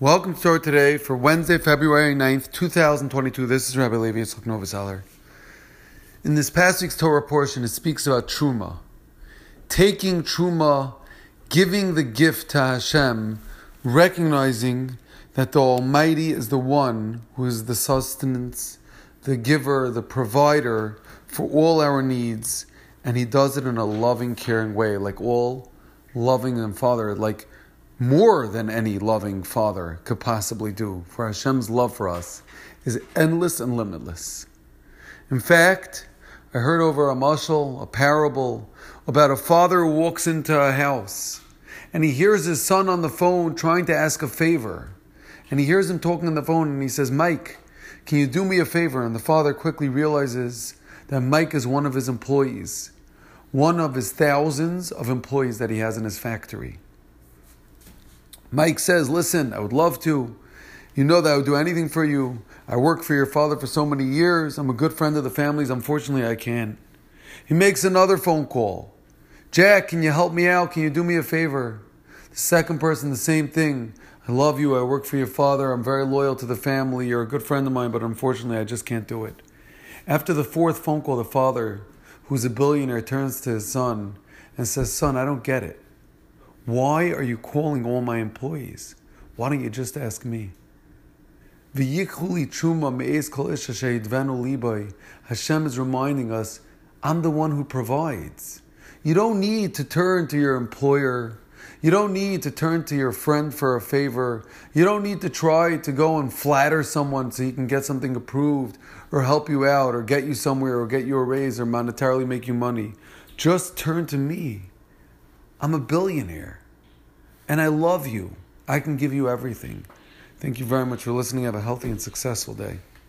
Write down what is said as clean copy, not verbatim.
Welcome to Torah Today for Wednesday, February 9th, 2022. This is Rabbi Levi Yitzchok Novoseller. In this past week's Torah portion, it speaks about Truma. Taking Truma, giving the gift to Hashem, recognizing that the Almighty is the one who is the sustenance, the giver, the provider for all our needs, and He does it in a loving, caring way, like all loving and Father, like more than any loving father could possibly do, for Hashem's love for us is endless and limitless. In fact, I heard over a mashal, a parable, about a father who walks into a house and he hears his son on the phone trying to ask a favor. And he hears him talking on the phone and he says, "Mike, can you do me a favor?" And the father quickly realizes that Mike is one of his employees, one of his thousands of employees that he has in his factory. Mike says, "Listen, I would love to. You know that I would do anything for you. I worked for your father for so many years. I'm a good friend of the family's. Unfortunately, I can't." He makes another phone call. "Jack, can you help me out? Can you do me a favor?" The second person, the same thing. "I love you. I work for your father. I'm very loyal to the family. You're a good friend of mine, but unfortunately, I just can't do it." After the fourth phone call, the father, who's a billionaire, turns to his son and says, "Son, I don't get it. Why are you calling all my employees? Why don't you just ask me?" Hashem is reminding us, I'm the one who provides. You don't need to turn to your employer. You don't need to turn to your friend for a favor. You don't need to try to go and flatter someone so you can get something approved or help you out or get you somewhere or get you a raise or monetarily make you money. Just turn to me. I'm a billionaire, and I love you. I can give you everything. Thank you very much for listening. Have a healthy and successful day.